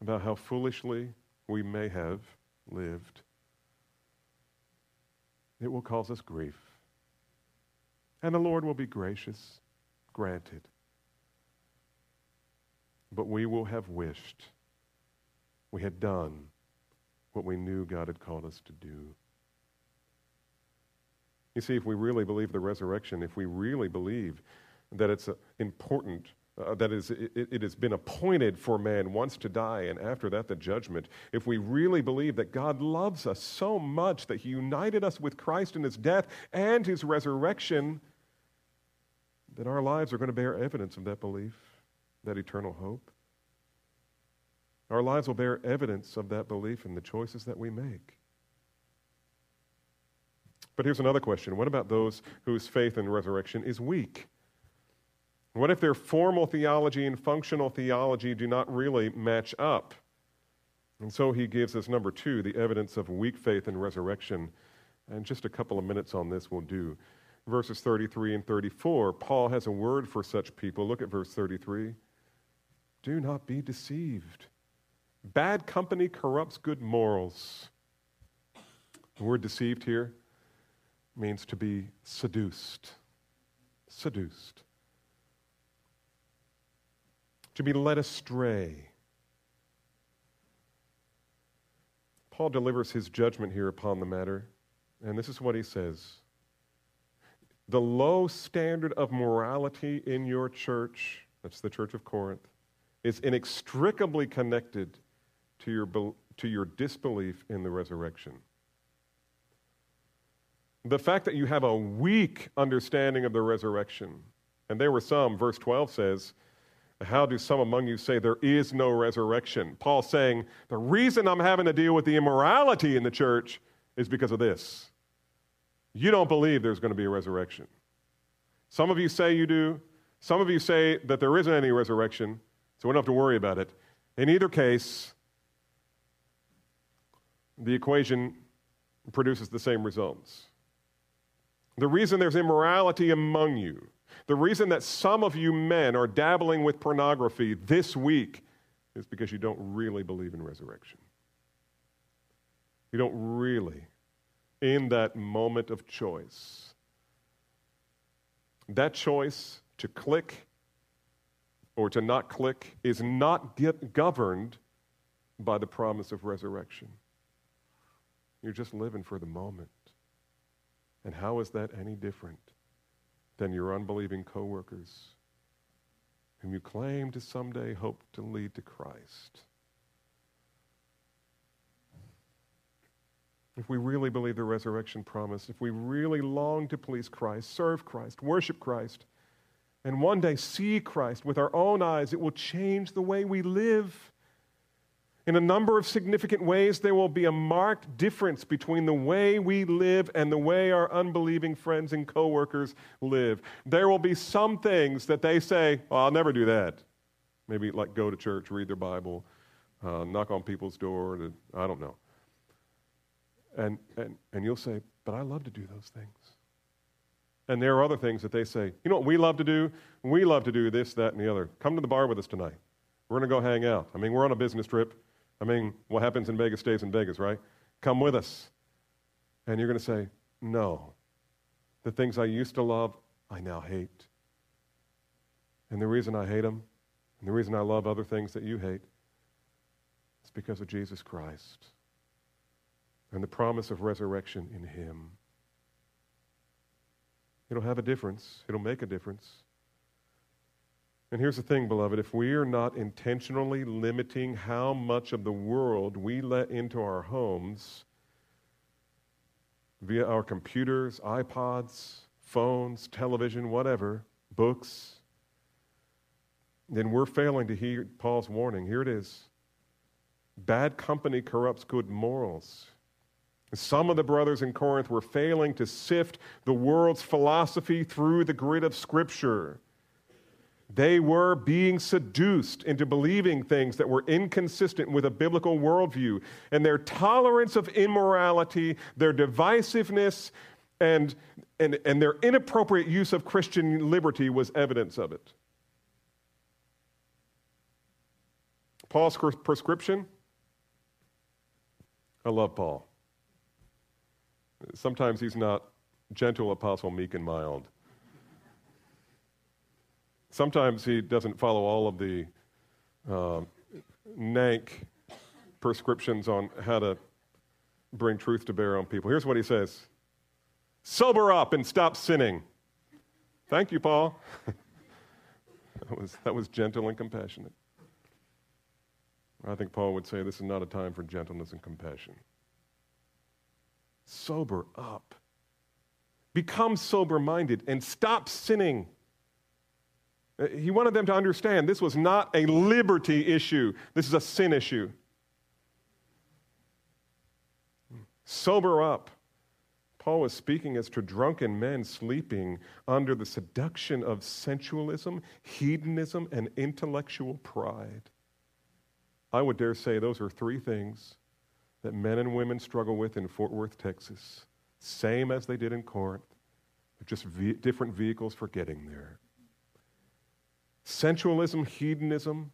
about how foolishly we may have lived, it will cause us grief. And the Lord will be gracious, granted. But we will have wished we had done what we knew God had called us to do. You see, if we really believe the resurrection, if we really believe that it's important, it has been appointed for man once to die, and after that the judgment. If we really believe that God loves us so much that he united us with Christ in his death and his resurrection, then our lives are going to bear evidence of that belief, that eternal hope. Our lives will bear evidence of that belief in the choices that we make. But here's another question. What about those whose faith in resurrection is weak? What if their formal theology and functional theology do not really match up? And so he gives us number two, the evidence of weak faith in resurrection. And just a couple of minutes on this will do. Verses 33 and 34, Paul has a word for such people. Look at verse 33. Do not be deceived. Bad company corrupts good morals. The word deceived here means to be seduced. Seduced. To be led astray. Paul delivers his judgment here upon the matter, and this is what he says. The low standard of morality in your church, that's the church of Corinth, is inextricably connected to your disbelief in the resurrection. The fact that you have a weak understanding of the resurrection, and there were some, verse 12 says, how do some among you say there is no resurrection? Paul saying, the reason I'm having to deal with the immorality in the church is because of this. You don't believe there's going to be a resurrection. Some of you say you do. Some of you say that there isn't any resurrection, so we don't have to worry about it. In either case, the equation produces the same results. The reason there's immorality among you, the reason that some of you men are dabbling with pornography this week is because you don't really believe in resurrection. You don't really, in that moment of choice, that choice to click or to not click, is not governed by the promise of resurrection. You're just living for the moment. And how is that any different than your unbelieving coworkers whom you claim to someday hope to lead to Christ? If we really believe the resurrection promise, if we really long to please Christ, serve Christ, worship Christ, and one day see Christ with our own eyes, it will change the way we live. In a number of significant ways, there will be a marked difference between the way we live and the way our unbelieving friends and coworkers live. There will be some things that they say, oh, I'll never do that. Maybe like go to church, read their Bible, knock on people's door, I don't know. And you'll say, but I love to do those things. And there are other things that they say, you know what we love to do? We love to do this, that, and the other. Come to the bar with us tonight. We're going to go hang out. I mean, we're on a business trip. I mean, what happens in Vegas stays in Vegas, right? Come with us. And you're going to say, no. The things I used to love, I now hate. And the reason I hate them, and the reason I love other things that you hate, is because of Jesus Christ and the promise of resurrection in him. It'll have a difference. It'll make a difference. And here's the thing, beloved, if we are not intentionally limiting how much of the world we let into our homes via our computers, iPods, phones, television, whatever, books, then we're failing to hear Paul's warning. Here it is. Bad company corrupts good morals. Some of the brothers in Corinth were failing to sift the world's philosophy through the grid of Scripture. They were being seduced into believing things that were inconsistent with a biblical worldview. And their tolerance of immorality, their divisiveness, and their inappropriate use of Christian liberty was evidence of it. Paul's prescription? I love Paul. Sometimes he's not gentle, apostle, meek, and mild. Sometimes he doesn't follow all of the nank prescriptions on how to bring truth to bear on people. Here's what he says. Sober up and stop sinning. Thank you, Paul. That was gentle and compassionate. I think Paul would say this is not a time for gentleness and compassion. Sober up. Become sober-minded and stop sinning. He wanted them to understand this was not a liberty issue. This is a sin issue. Sober up. Paul was speaking as to drunken men sleeping under the seduction of sensualism, hedonism, and intellectual pride. I would dare say those are three things that men and women struggle with in Fort Worth, Texas, same as they did in Corinth, just different vehicles for getting there. Sensualism, hedonism,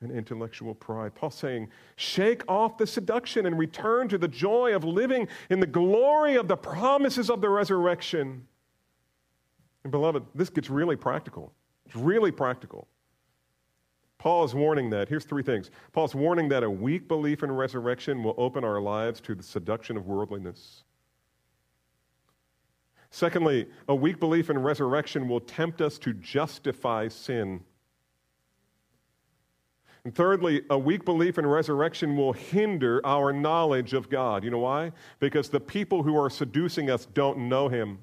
and intellectual pride. Paul's saying, shake off the seduction and return to the joy of living in the glory of the promises of the resurrection. And beloved, this gets really practical. It's really practical. Paul is warning that. Here's three things. Paul's warning that a weak belief in resurrection will open our lives to the seduction of worldliness. Secondly, a weak belief in resurrection will tempt us to justify sin. And thirdly, a weak belief in resurrection will hinder our knowledge of God. You know why? Because the people who are seducing us don't know him,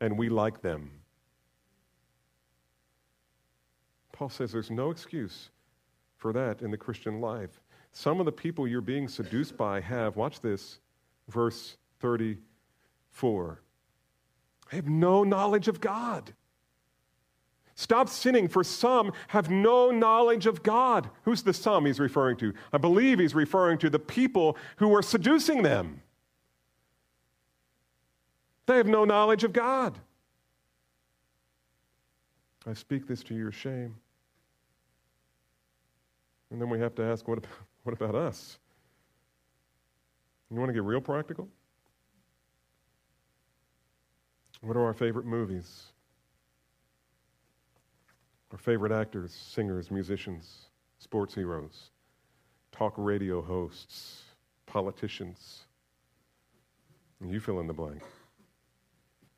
and we like them. Paul says there's no excuse for that in the Christian life. Some of the people you're being seduced by have, watch this, verse 34. They have no knowledge of God. Stop sinning, for some have no knowledge of God. Who's the some he's referring to? I believe he's referring to the people who are seducing them. They have no knowledge of God. I speak this to your shame. And then we have to ask, what about us? You want to get real practical? What are our favorite movies? Our favorite actors, singers, musicians, sports heroes, talk radio hosts, politicians. And you fill in the blank.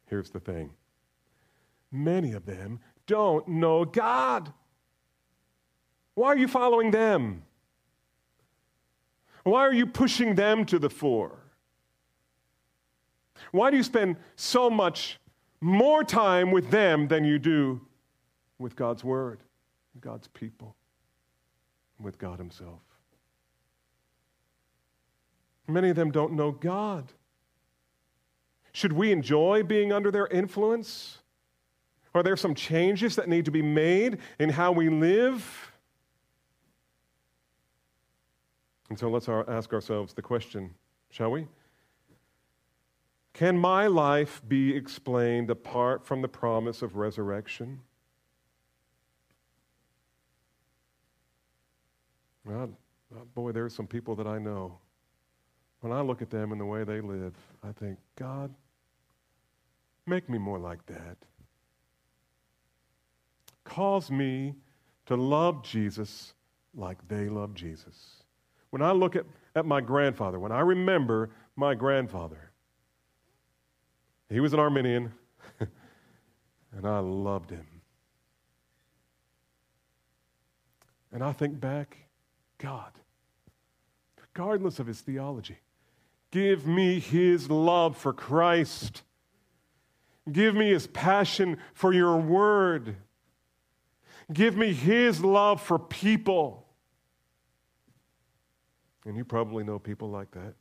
Here's the thing. Many of them don't know God. Why are you following them? Why are you pushing them to the fore? Why do you spend so much more time with them than you do with God's word, God's people, with God himself? Many of them don't know God. Should we enjoy being under their influence? Are there some changes that need to be made in how we live? And so let's ask ourselves the question, shall we? Can my life be explained apart from the promise of resurrection? Boy, there's some people that I know. When I look at them and the way they live, I think, God, make me more like that. Cause me to love Jesus like they love Jesus. When I look at my grandfather, when I remember my grandfather, he was an Arminian, and I loved him. And I think back, God, regardless of his theology, give me his love for Christ. Give me his passion for your word. Give me his love for people. And you probably know people like that.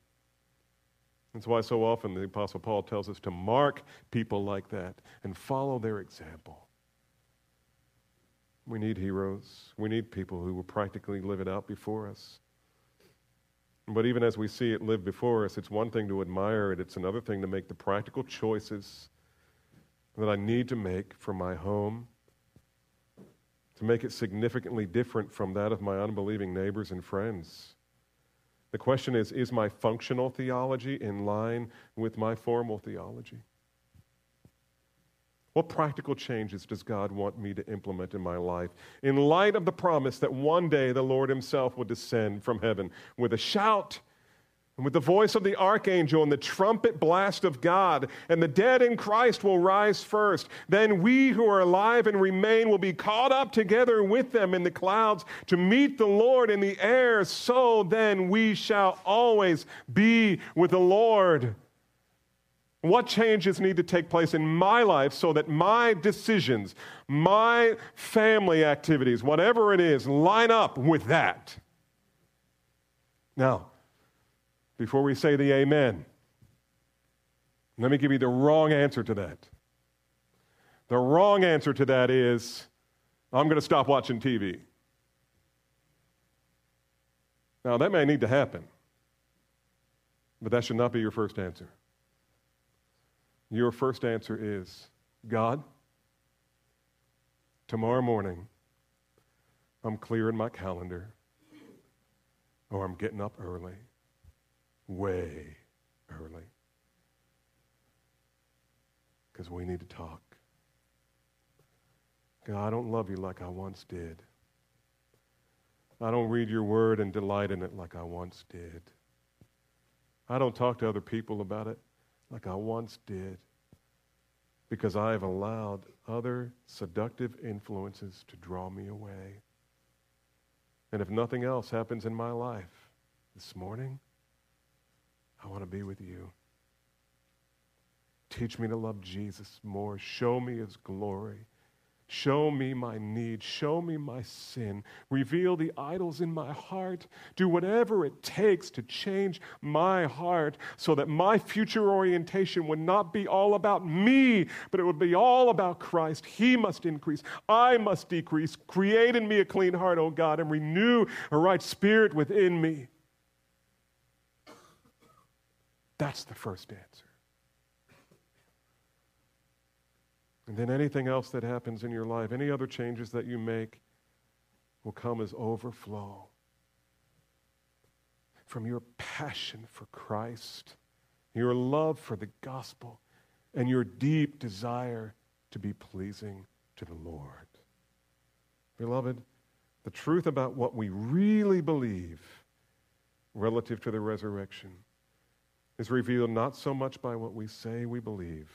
That's why so often the Apostle Paul tells us to mark people like that and follow their example. We need heroes. We need people who will practically live it out before us. But even as we see it live before us, it's one thing to admire it. It's another thing to make the practical choices that I need to make for my home, to make it significantly different from that of my unbelieving neighbors and friends. The question is my functional theology in line with my formal theology? What practical changes does God want me to implement in my life in light of the promise that one day the Lord himself will descend from heaven with a shout and with the voice of the archangel and the trumpet blast of God, and the dead in Christ will rise first? Then we who are alive and remain will be caught up together with them in the clouds to meet the Lord in the air. So then we shall always be with the Lord. What changes need to take place in my life so that my decisions, my family activities, whatever it is, line up with that? Now, before we say the amen, let me give you the wrong answer to that. The wrong answer to that is, I'm going to stop watching TV. Now, that may need to happen, but that should not be your first answer. Your first answer is, God, tomorrow morning, I'm clearing my calendar, or I'm getting up early, way early, because we need to talk. God, I don't love you like I once did. I don't read your word and delight in it like I once did. I don't talk to other people about it like I once did, because I have allowed other seductive influences to draw me away. And if nothing else happens in my life this morning, I want to be with you. Teach me to love Jesus more. Show me his glory. Show me my need. Show me my sin. Reveal the idols in my heart. Do whatever it takes to change my heart so that my future orientation would not be all about me, but it would be all about Christ. He must increase. I must decrease. Create in me a clean heart, O God, and renew a right spirit within me. That's the first answer. And then anything else that happens in your life, any other changes that you make, will come as overflow from your passion for Christ, your love for the gospel, and your deep desire to be pleasing to the Lord. beloved, the truth about what we really believe relative to the resurrection is revealed not so much by what we say we believe,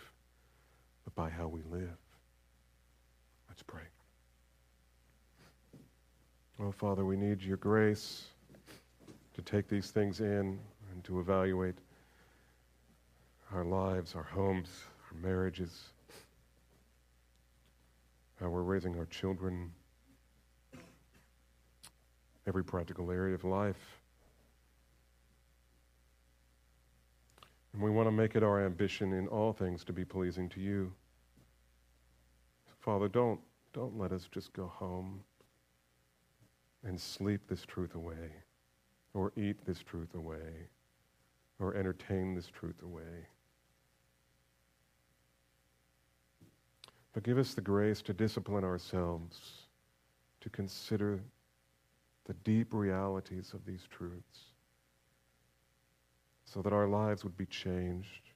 but by how we live. Let's pray. Oh, Father, we need your grace to take these things in and to evaluate our lives, our homes, our marriages, how we're raising our children, every practical area of life. And we want to make it our ambition in all things to be pleasing to you. Father, don't let us just go home and sleep this truth away, or eat this truth away, or entertain this truth away. But give us the grace to discipline ourselves, to consider the deep realities of these truths, so that our lives would be changed,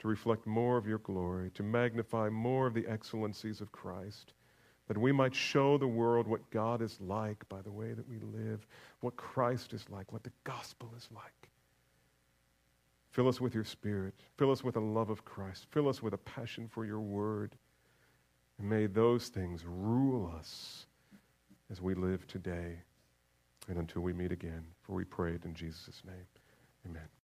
to reflect more of your glory, to magnify more of the excellencies of Christ, that we might show the world what God is like by the way that we live, what Christ is like, what the gospel is like. Fill us with your Spirit. Fill us with a love of Christ. Fill us with a passion for your word. And may those things rule us as we live today and until we meet again. For we pray it in Jesus' name. Amen.